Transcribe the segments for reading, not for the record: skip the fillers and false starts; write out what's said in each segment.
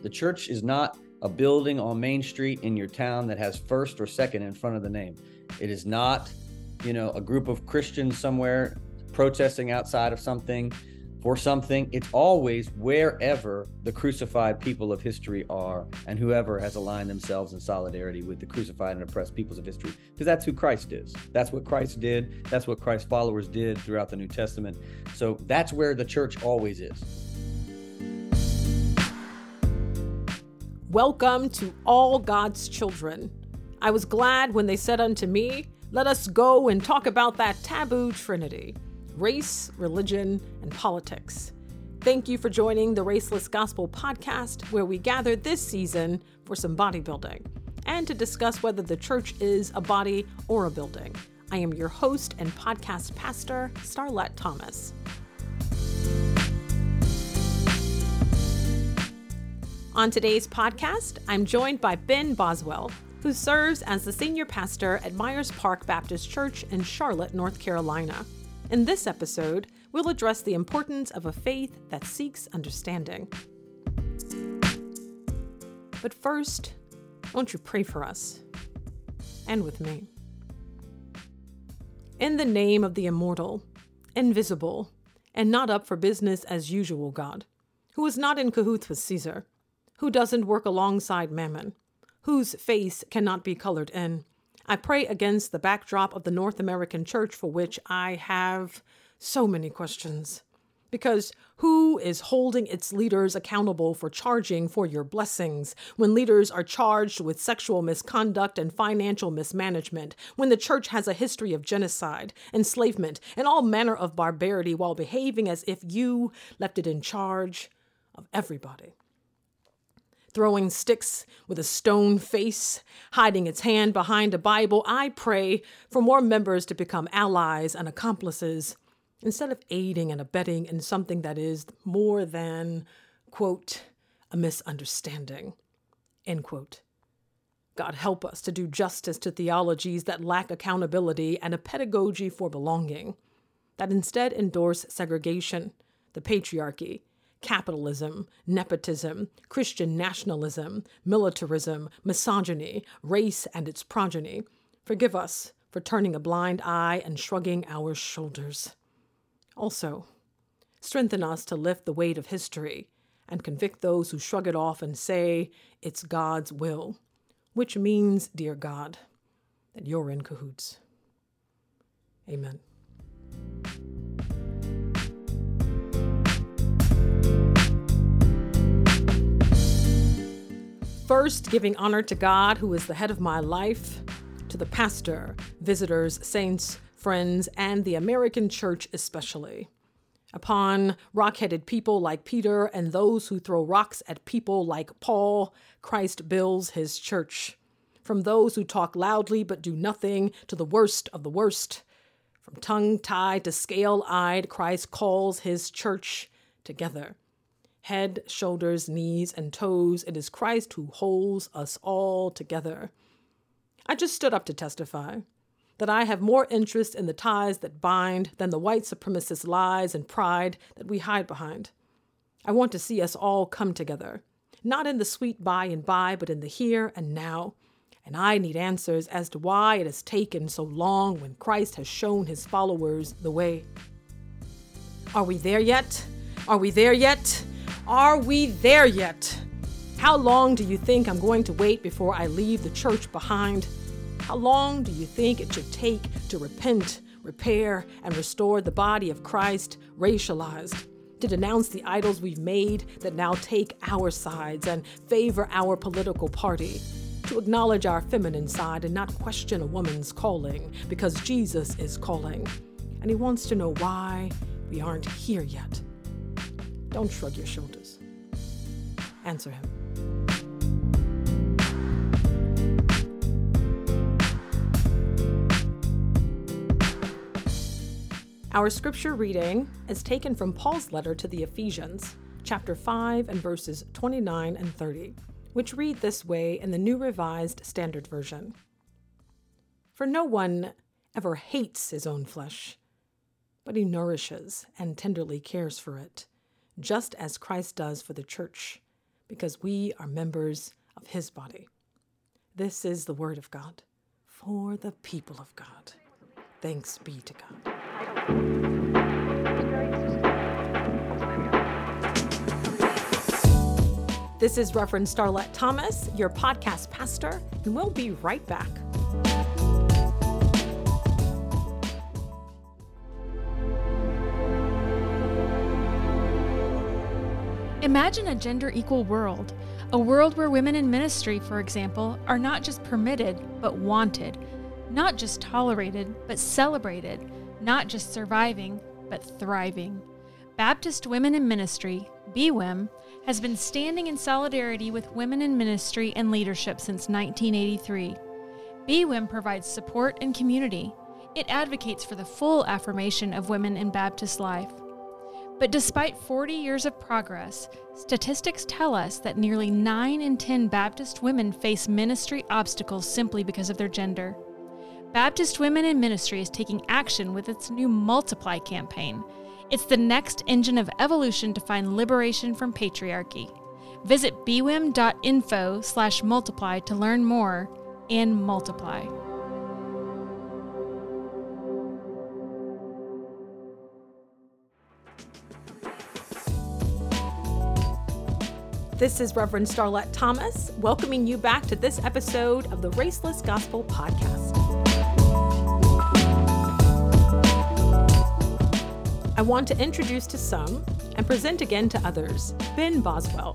The church is not a building on Main Street in your town that has first or second in front of the name. It is not, a group of Christians somewhere protesting outside of something for something. It's always wherever the crucified people of history are and whoever has aligned themselves in solidarity with the crucified and oppressed peoples of history, because that's who Christ is. That's what Christ did. That's what Christ's followers did throughout the New Testament. So that's where the church always is. Welcome to all God's children. I was glad when they said unto me, let us go and talk about that taboo trinity, race, religion, and politics. Thank you for joining the Raceless Gospel Podcast, where we gather this season for some bodybuilding and to discuss whether the church is a body or a building. I am your host and podcast pastor, Starlette Thomas. On today's podcast, I'm joined by Ben Boswell, who serves as the senior pastor at Myers Park Baptist Church in Charlotte, North Carolina. In this episode, we'll address the importance of a faith that seeks understanding. But first, won't you pray for us? And with me. In the name of the immortal, invisible, and not up for business as usual God, who is not in cahoots with Caesar, who doesn't work alongside Mammon, whose face cannot be colored in. I pray against the backdrop of the North American church, for which I have so many questions. Because who is holding its leaders accountable for charging for your blessings when leaders are charged with sexual misconduct and financial mismanagement, when the church has a history of genocide, enslavement, and all manner of barbarity while behaving as if you left it in charge of everybody? Throwing sticks with a stone face, hiding its hand behind a Bible, I pray for more members to become allies and accomplices instead of aiding and abetting in something that is more than, quote, a misunderstanding, end quote. God help us to do justice to theologies that lack accountability and a pedagogy for belonging, that instead endorse segregation, the patriarchy, capitalism, nepotism, Christian nationalism, militarism, misogyny, race and its progeny. Forgive us for turning a blind eye and shrugging our shoulders. Also, strengthen us to lift the weight of history and convict those who shrug it off and say, it's God's will, which means, dear God, that you're in cahoots. Amen. First, giving honor to God, who is the head of my life, to the pastor, visitors, saints, friends, and the American church especially. Upon rock-headed people like Peter and those who throw rocks at people like Paul, Christ builds his church. From those who talk loudly but do nothing to the worst of the worst, from tongue-tied to scale-eyed, Christ calls his church together. Head, shoulders, knees, and toes, it is Christ who holds us all together. I just stood up to testify that I have more interest in the ties that bind than the white supremacist lies and pride that we hide behind. I want to see us all come together, not in the sweet by and by, but in the here and now. And I need answers as to why it has taken so long when Christ has shown his followers the way. Are we there yet? Are we there yet? Are we there yet? How long do you think I'm going to wait before I leave the church behind? How long do you think it should take to repent, repair, and restore the body of Christ racialized? To denounce the idols we've made that now take our sides and favor our political party? To acknowledge our feminine side and not question a woman's calling, because Jesus is calling, and he wants to know why we aren't here yet. Don't shrug your shoulders. Answer him. Our scripture reading is taken from Paul's letter to the Ephesians, chapter 5 and verses 29 and 30, which read this way in the New Revised Standard Version. For no one ever hates his own flesh, but he nourishes and tenderly cares for it, just as Christ does for the church, because we are members of his body. This is the word of God for the people of God. Thanks be to God. This is Reverend Starlette Thomas, your podcast pastor, and we'll be right back. Imagine a gender-equal world, a world where women in ministry, for example, are not just permitted, but wanted, not just tolerated, but celebrated, not just surviving, but thriving. Baptist Women in Ministry, BWIM, has been standing in solidarity with women in ministry and leadership since 1983. BWIM provides support and community. It advocates for the full affirmation of women in Baptist life. But despite 40 years of progress, statistics tell us that nearly 9 in 10 Baptist women face ministry obstacles simply because of their gender. Baptist Women in Ministry is taking action with its new Multiply campaign. It's the next engine of evolution to find liberation from patriarchy. Visit bwim.info/multiply to learn more and multiply. This is Reverend Starlette Thomas, welcoming you back to this episode of the Raceless Gospel Podcast. I want to introduce to some and present again to others Ben Boswell,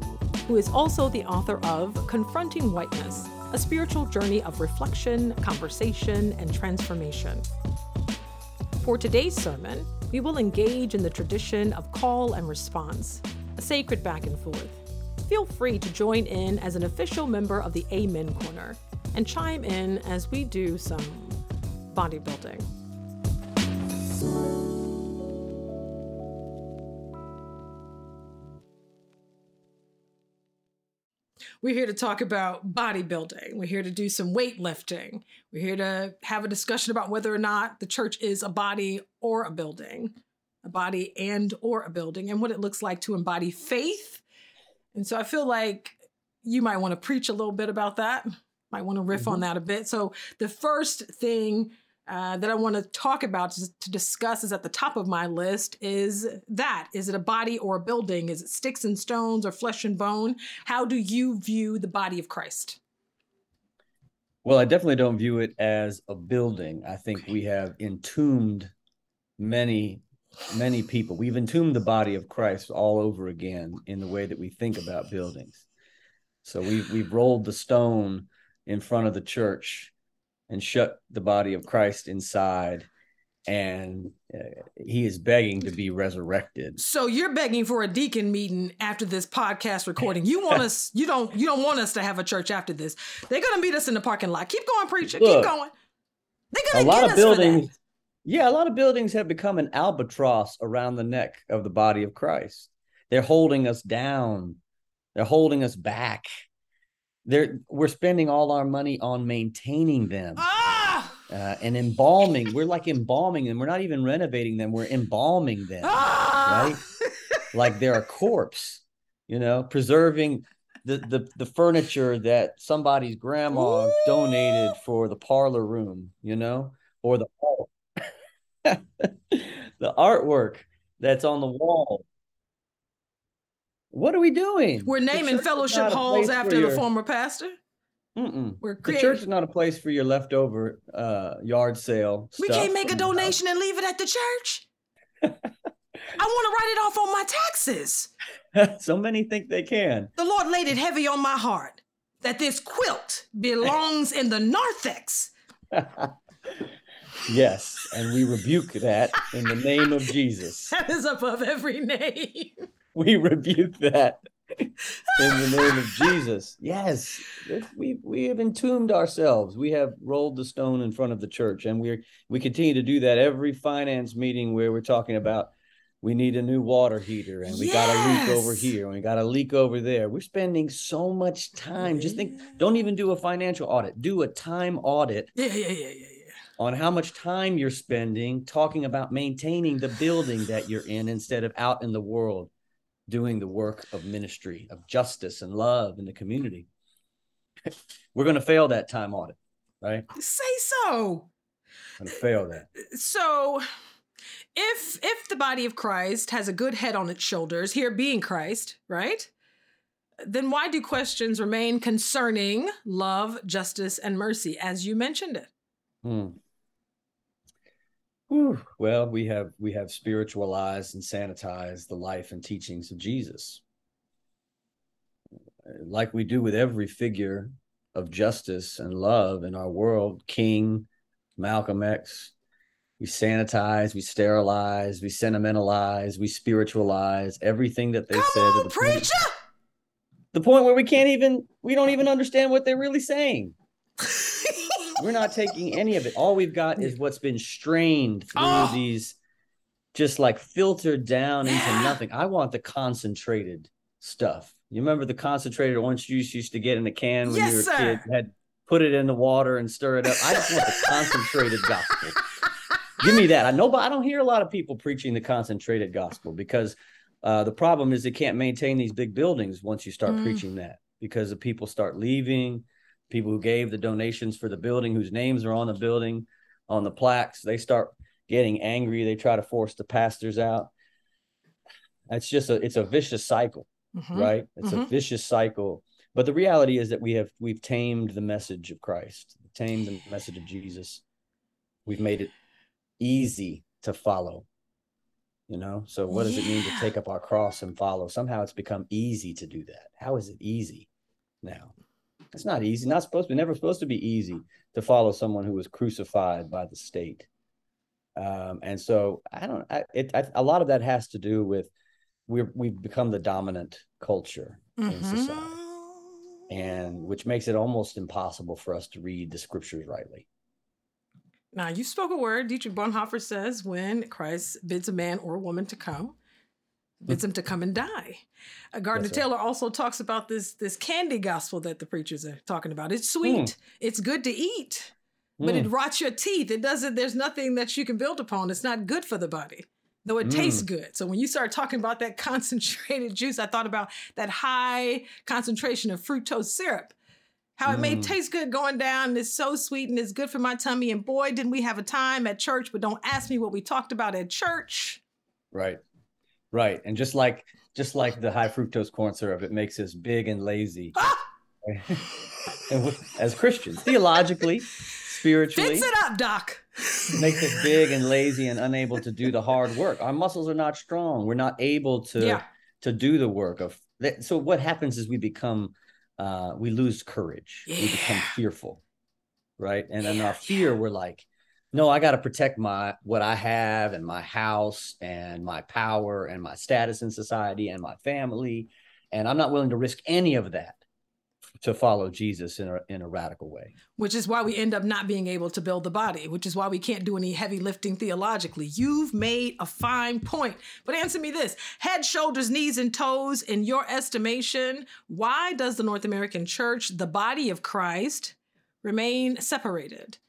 who is also the author of Confronting Whiteness, a spiritual journey of reflection, conversation, and transformation. For today's sermon, we will engage in the tradition of call and response, a sacred back and forth. Feel free to join in as an official member of the Amen Corner and chime in as we do some bodybuilding. We're here to talk about bodybuilding. We're here to do some weightlifting. We're here to have a discussion about whether or not the church is a body or a building, a body and or a building, and what it looks like to embody faith. And so I feel like you might want to preach a little bit about that. Might want to riff on that a bit. So the first thing that I want to talk about to discuss is at the top of my list is that. Is it a body or a building? Is it sticks and stones or flesh and bone? How do you view the body of Christ? Well, I definitely don't view it as a building. I think we have entombed many people. We've entombed the body of Christ all over again in the way that we think about buildings. So we've rolled the stone in front of the church and shut the body of Christ inside, and he is begging to be resurrected. So you're begging for a deacon meeting after this podcast recording. You want us? You don't want us to have a church after this. They're going to meet us in the parking lot. Keep going, preacher. Look, keep going. They're going to get us buildings, for that. Yeah, a lot of buildings have become an albatross around the neck of the body of Christ. They're holding us down. They're holding us back. We're spending all our money on maintaining them and embalming. We're like embalming them. We're not even renovating them. We're embalming them, right? Like they're a corpse, preserving the furniture that somebody's grandma donated for the parlor room, or the hall. The artwork that's on the wall. What are we doing? We're naming fellowship halls after the former pastor. The church is not a place for your leftover yard sale. We can't make a donation and leave it at the church. I want to write it off on my taxes. So many think they can. The Lord laid it heavy on my heart that this quilt belongs in the narthex. Yes, and we rebuke that in the name of Jesus. That is above every name. We rebuke that in the name of Jesus. Yes, we have entombed ourselves. We have rolled the stone in front of the church, and we continue to do that every finance meeting where we're talking about we need a new water heater, and we got a leak over here, and we got a leak over there. We're spending so much time. Just think, don't even do a financial audit. Do a time audit. Yeah. On how much time you're spending talking about maintaining the building that you're in instead of out in the world doing the work of ministry, of justice and love in the community. We're going to fail that time audit, right? Say so. I'm going to fail that. So if the body of Christ has a good head on its shoulders, here being Christ, right? Then why do questions remain concerning love, justice, and mercy, as you mentioned it? Well, we have spiritualized and sanitized the life and teachings of Jesus. Like we do with every figure of justice and love in our world, King, Malcolm X, we sanitize, we sterilize, we sentimentalize, we spiritualize everything that they said. Come on, preacher! The point where we don't even understand what they're really saying. We're not taking any of it. All we've got is what's been strained through these, just like filtered down into nothing. I want the concentrated stuff. You remember the concentrated orange juice you used to get in a can when you were a kid? You had put it in the water and stir it up. I just want the concentrated gospel. Give me that. I don't hear a lot of people preaching the concentrated gospel because the problem is they can't maintain these big buildings once you start preaching that, because the people start leaving. People who gave the donations for the building, whose names are on the building, on the plaques, they start getting angry. They try to force the pastors out. It's a vicious cycle, right? It's a vicious cycle. But the reality is that we've tamed the message of Christ, tamed the message of Jesus. We've made it easy to follow. You know, so what does it mean to take up our cross and follow? Somehow it's become easy to do that. How is it easy now? It's not easy. Never supposed to be easy to follow someone who was crucified by the state. A lot of that has to do with we've become the dominant culture in society, and which makes it almost impossible for us to read the scriptures rightly. Now, you spoke a word. Dietrich Bonhoeffer says, when Christ bids a man or a woman to come, bids him to come and die. Gardner Taylor also talks about this candy gospel that the preachers are talking about. It's sweet. It's good to eat, but it rots your teeth. It doesn't, there's nothing that you can build upon. It's not good for the body, though it tastes good. So when you start talking about that concentrated juice, I thought about that high concentration of fructose syrup, how it may taste good going down, and it's so sweet and it's good for my tummy. And boy, didn't we have a time at church, but don't ask me what we talked about at church. Right. And just like the high fructose corn syrup, it makes us big and lazy. And as Christians, theologically, spiritually. Fix it up, Doc. It makes us big and lazy and unable to do the hard work. Our muscles are not strong. We're not able to do the work of that. So what happens is we become, we lose courage. Yeah. We become fearful, right? And in our fear, we're like, no, I got to protect what I have and my house and my power and my status in society and my family. And I'm not willing to risk any of that to follow Jesus in a radical way. Which is why we end up not being able to build the body, which is why we can't do any heavy lifting theologically. You've made a fine point, but answer me this. Head, shoulders, knees, and toes, in your estimation, why does the North American church, the body of Christ, remain separated?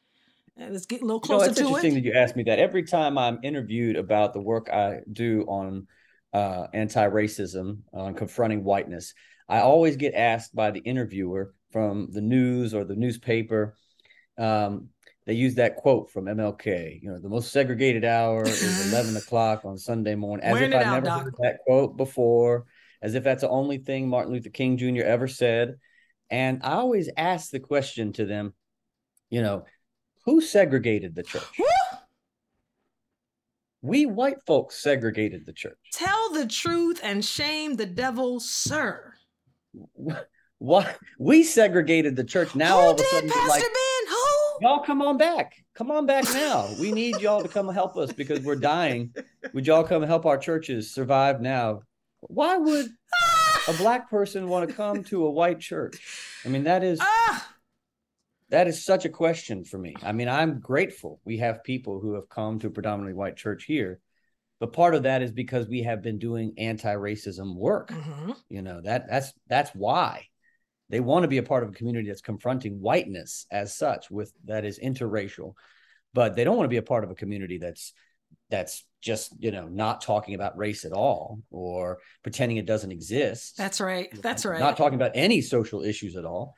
Let's get a little closer to it. It's interesting that you asked me that. Every time I'm interviewed about the work I do on anti-racism, on confronting whiteness, I always get asked by the interviewer from the news or the newspaper. They use that quote from MLK. You know, the most segregated hour is 11 o'clock on Sunday morning. As if I never heard that quote before. As if that's the only thing Martin Luther King Jr. ever said. And I always ask the question to them, you know, who segregated the church? We white folks segregated the church. Tell the truth and shame the devil, sir. What? We segregated the church. Now all of a sudden, Pastor Ben? Who? Y'all come on back. Come on back now. We need y'all to come help us because we're dying. Would y'all come help our churches survive now? Why would a black person want to come to a white church? I mean, that is... That is such a question for me. I mean, I'm grateful we have people who have come to a predominantly white church here, but part of that is because we have been doing anti-racism work. You know, that's why they want to be a part of a community that's confronting whiteness as such, that is interracial, but they don't want to be a part of a community that's just, you know, not talking about race at all or pretending it doesn't exist. That's right. That's right. Not talking about any social issues at all.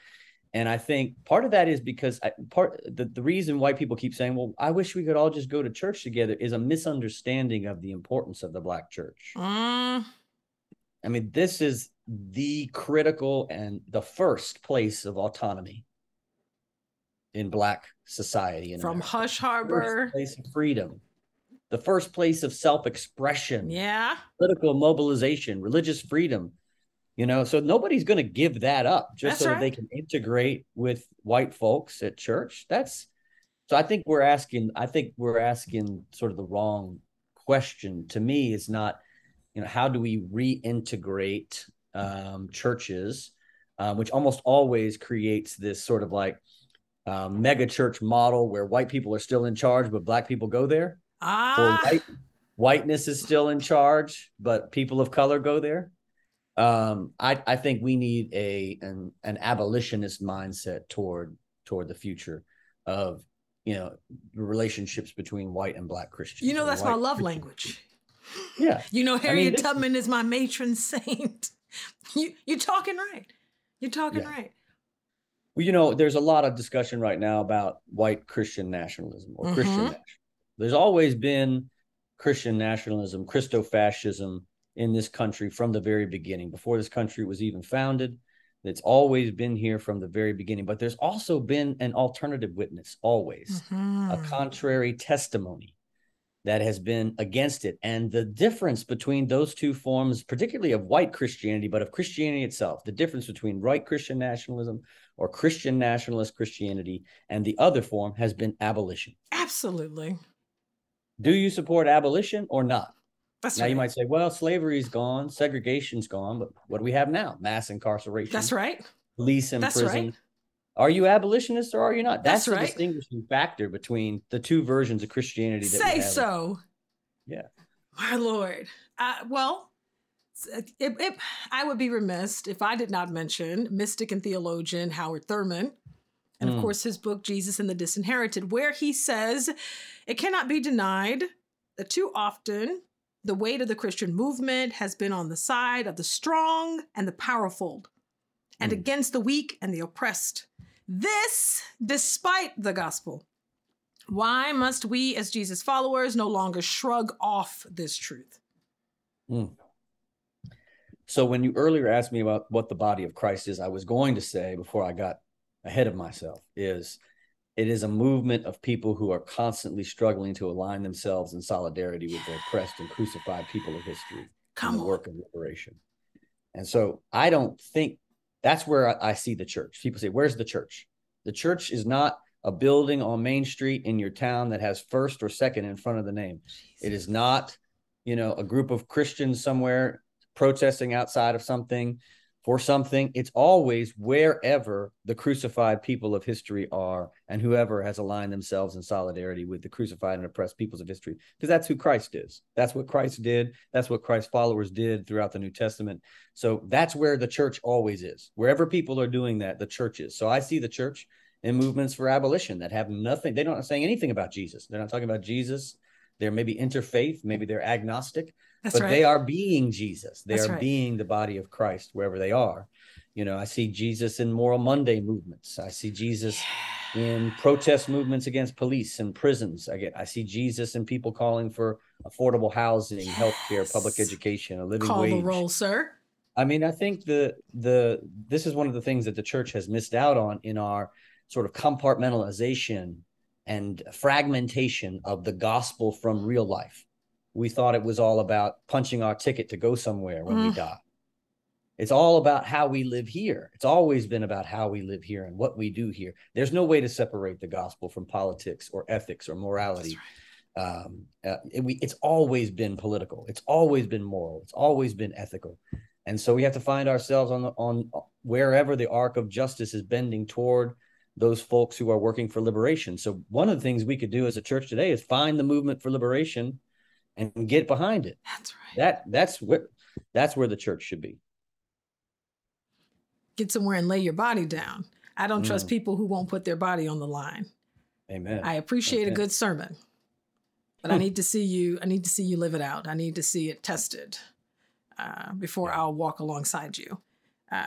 And I think part of that is because the reason why people keep saying, well, I wish we could all just go to church together is a misunderstanding of the importance of the Black church. I mean, this is the critical and the first place of autonomy in Black society. In From America. Hush Harbor. The first place of freedom. The first place of self-expression. Yeah. Political mobilization, religious freedom. You know, so nobody's going to give that up just so that they can integrate with white folks at church. So I think we're asking sort of the wrong question. To me, it's not, you know, how do we reintegrate churches, which almost always creates this sort of like mega church model where white people are still in charge, but Black people go there. Or whiteness is still in charge, but people of color go there. I think we need an abolitionist mindset toward the future of, you know, relationships between white and Black Christians. You know, that's my love language. Yeah. You know, Harriet Tubman is my matron saint. You're talking right. You're talking right. Well, you know, there's a lot of discussion right now about white Christian nationalism or Christian nationalism. There's always been Christian nationalism, Christofascism, in this country from the very beginning, before this country was even founded. It's always been here from the very beginning, but there's also been an alternative witness, always a contrary testimony that has been against it. And the difference between those two forms, particularly of white Christianity, but of Christianity itself, the difference between right Christian nationalism or Christian nationalist Christianity and the other form has been abolition. Absolutely. Do you support abolition or not? That's now right. You might say, well, slavery's gone, segregation's gone, but what do we have now? Mass incarceration. That's right. Police and prison. Right. Are you abolitionist or are you not? That's the distinguishing factor between the two versions of Christianity. That say so. Yeah. My Lord. I would be remiss if I did not mention mystic and theologian Howard Thurman. And of course, his book, Jesus and the Disinherited, where he says it cannot be denied that too often the weight of the Christian movement has been on the side of the strong and the powerful, and against the weak and the oppressed. This, despite the gospel. Why must we, as Jesus followers, no longer shrug off this truth? So when you earlier asked me about what the body of Christ is, I was going to say, before I got ahead of myself, it is a movement of people who are constantly struggling to align themselves in solidarity with the oppressed and crucified people of history in the work of liberation. And so I don't think that's where I see the church. People say, where's the church? The church is not a building on Main Street in your town that has first or second in front of the name. It is not, you know, a group of Christians somewhere protesting outside of something for something. It's always wherever the crucified people of history are and whoever has aligned themselves in solidarity with the crucified and oppressed peoples of history, because that's who Christ is. That's what Christ did. That's what Christ's followers did throughout the New Testament. So that's where the church always is. Wherever people are doing that, the church is. So I see the church in movements for abolition that have nothing. They're not saying anything about Jesus. They're not talking about Jesus. They're maybe interfaith. Maybe they're agnostic. That's but they are being Jesus. They are being the body of Christ wherever they are. You know, I see Jesus in Moral Monday movements. I see Jesus in protest movements against police and prisons. I see Jesus in people calling for affordable housing, healthcare, public education, a living wage. Call the roll, sir. I mean, I think this is one of the things that the church has missed out on in our sort of compartmentalization and fragmentation of the gospel from real life. We thought it was all about punching our ticket to go somewhere when we die. It's all about how we live here. It's always been about how we live here and what we do here. There's no way to separate the gospel from politics or ethics or morality. It's always been political. It's always been moral. It's always been ethical. And so we have to find ourselves on wherever the arc of justice is bending toward those folks who are working for liberation. So one of the things we could do as a church today is find the movement for liberation and get behind it. That's right. That's where the church should be. Get somewhere and lay your body down. I don't trust people who won't put their body on the line. Amen. I appreciate a good sermon. But I need to see you. I need to see you live it out. I need to see it tested before I'll walk alongside you.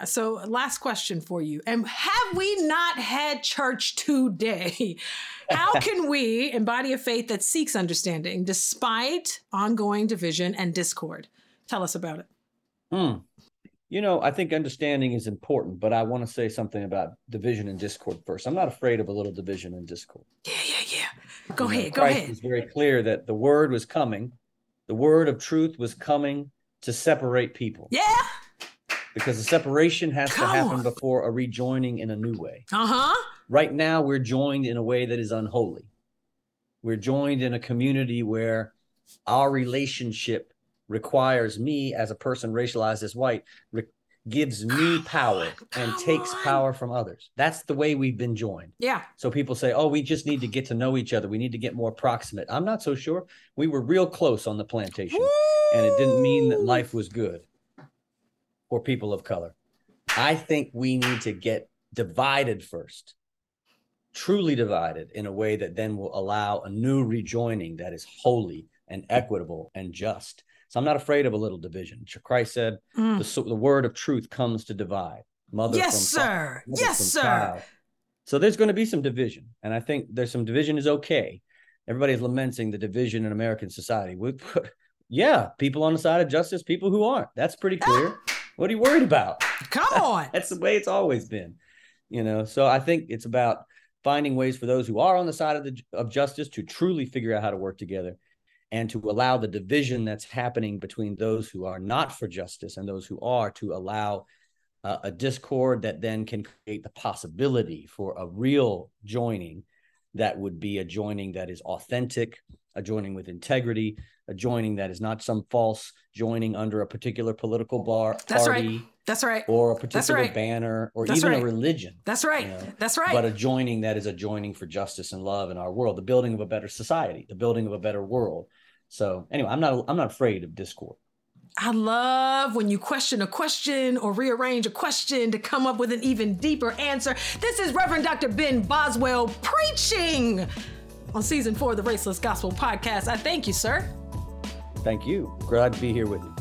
So last question for you. And have we not had church today? How can we embody a faith that seeks understanding despite ongoing division and discord? Tell us about it. You know, I think understanding is important, but I want to say something about division and discord first. I'm not afraid of a little division and discord. Yeah. Go ahead. Christ was very clear that the word was coming. The word of truth was coming to separate people. Yeah. Because the separation has to happen before a rejoining in a new way. Right now, we're joined in a way that is unholy. We're joined in a community where our relationship requires me, as a person racialized as white, gives me power and takes power from others. That's the way we've been joined. Yeah. So people say, oh, we just need to get to know each other. We need to get more proximate. I'm not so sure. We were real close on the plantation, and it didn't mean that life was good for people of color. I think we need to get divided first, truly divided in a way that then will allow a new rejoining that is holy and equitable and just. So I'm not afraid of a little division. Christ said, the word of truth comes to divide. Mother from child. So there's going to be some division. And I think there's some division is okay. Everybody's lamenting the division in American society. We put, people on the side of justice, people who aren't. That's pretty clear. What are you worried about? Come on. That's the way it's always been, you know? So I think it's about finding ways for those who are on the side of justice to truly figure out how to work together and to allow the division that's happening between those who are not for justice and those who are to allow a discord that then can create the possibility for a real joining that would be a joining that is authentic, a joining with integrity, a joining that is not some false joining under a particular political party. That's right. Or a particular banner or even a religion. That's right. You know? That's right. But a joining that is a joining for justice and love in our world, the building of a better society, the building of a better world. So anyway, I'm not afraid of discord. I love when you question a question or rearrange a question to come up with an even deeper answer. This is Reverend Dr. Ben Boswell preaching on season 4 of the Raceless Gospel Podcast. I thank you, sir. Thank you. Glad to be here with you.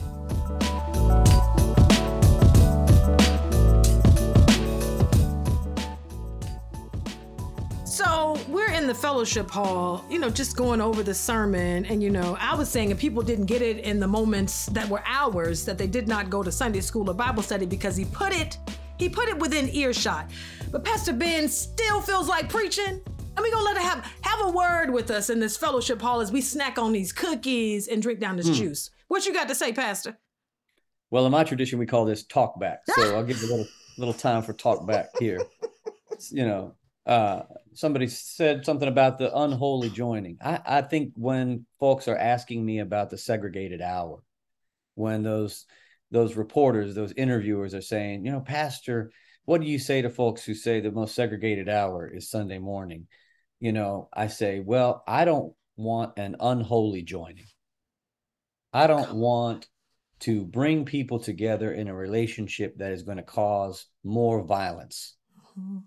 So we're in the fellowship hall, you know, just going over the sermon. And, you know, I was saying if people didn't get it in the moments that were ours, that they did not go to Sunday school or Bible study because he put it within earshot. But Pastor Ben still feels like preaching. And we're going to let her have a word with us in this fellowship hall as we snack on these cookies and drink down this juice. What you got to say, Pastor? Well, in my tradition, we call this talk back. So I'll give you a little time for talk back here. You know, somebody said something about the unholy joining. I think when folks are asking me about the segregated hour, when those reporters, those interviewers are saying, you know, Pastor, what do you say to folks who say the most segregated hour is Sunday morning? You know, I say, well, I don't want an unholy joining. I don't want to bring people together in a relationship that is going to cause more violence.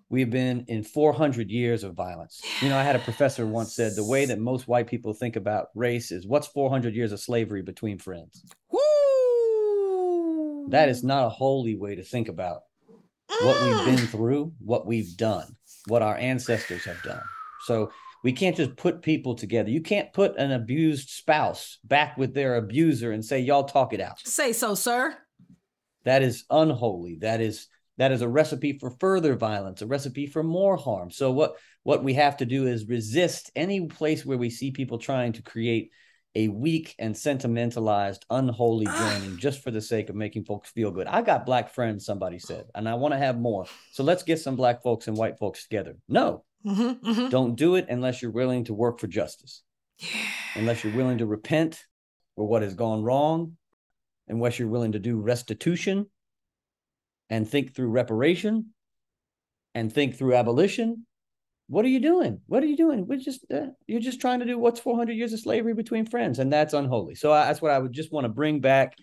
We've been in 400 years of violence. You know, I had a professor once said the way that most white people think about race is what's 400 years of slavery between friends. Woo! That is not a holy way to think about what we've been through, what we've done, what our ancestors have done. So we can't just put people together. You can't put an abused spouse back with their abuser and say, y'all talk it out. Say so, sir. That is unholy. That is a recipe for further violence, a recipe for more harm. So what we have to do is resist any place where we see people trying to create a weak and sentimentalized, unholy joining just for the sake of making folks feel good. I got black friends, somebody said, and I want to have more. So let's get some black folks and white folks together. No, don't do it unless you're willing to work for justice, unless you're willing to repent for what has gone wrong, unless you're willing to do restitution and think through reparation and think through abolition. What are you doing? You're just trying to do what's 400 years of slavery between friends, and that's unholy. So that's what I would just want to bring back,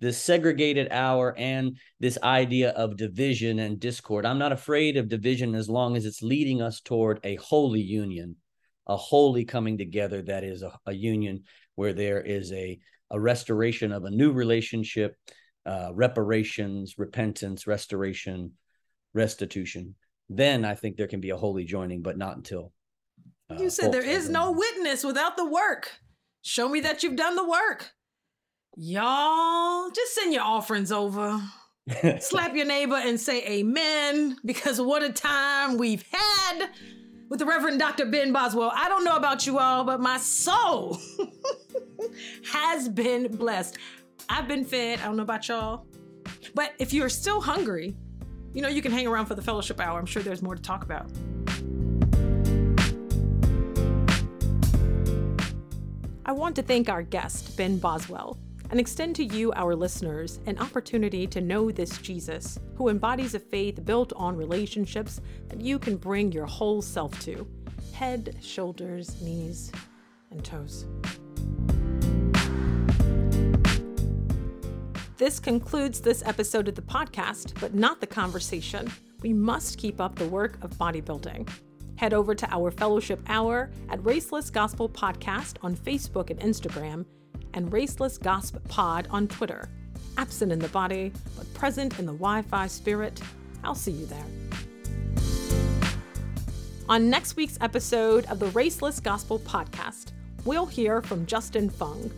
this segregated hour and this idea of division and discord. I'm not afraid of division as long as it's leading us toward a holy union a holy coming together that is a union where there is a restoration of a new relationship, reparations, repentance, restoration, restitution. Then I think there can be a holy joining, but not until. You said there is no witness without the work. Show me that you've done the work. Y'all, just send your offerings over. Slap your neighbor and say amen, because what a time we've had with the Reverend Dr. Ben Boswell. I don't know about you all, but my soul has been blessed. I've been fed. I don't know about y'all. But if you're still hungry, you know, you can hang around for the fellowship hour. I'm sure there's more to talk about. I want to thank our guest, Ben Boswell, and extend to you, our listeners, an opportunity to know this Jesus, who embodies a faith built on relationships that you can bring your whole self to. Head, shoulders, knees, and toes. This concludes this episode of the podcast, but not the conversation. We must keep up the work of bodybuilding. Head over to our fellowship hour at Raceless Gospel Podcast on Facebook and Instagram, and Raceless Gospel Pod on Twitter. Absent in the body, but present in the Wi-Fi spirit. I'll see you there. On next week's episode of the Raceless Gospel Podcast, we'll hear from Justin Fung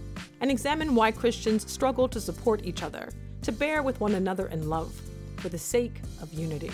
and examine why Christians struggle to support each other, to bear with one another in love, for the sake of unity.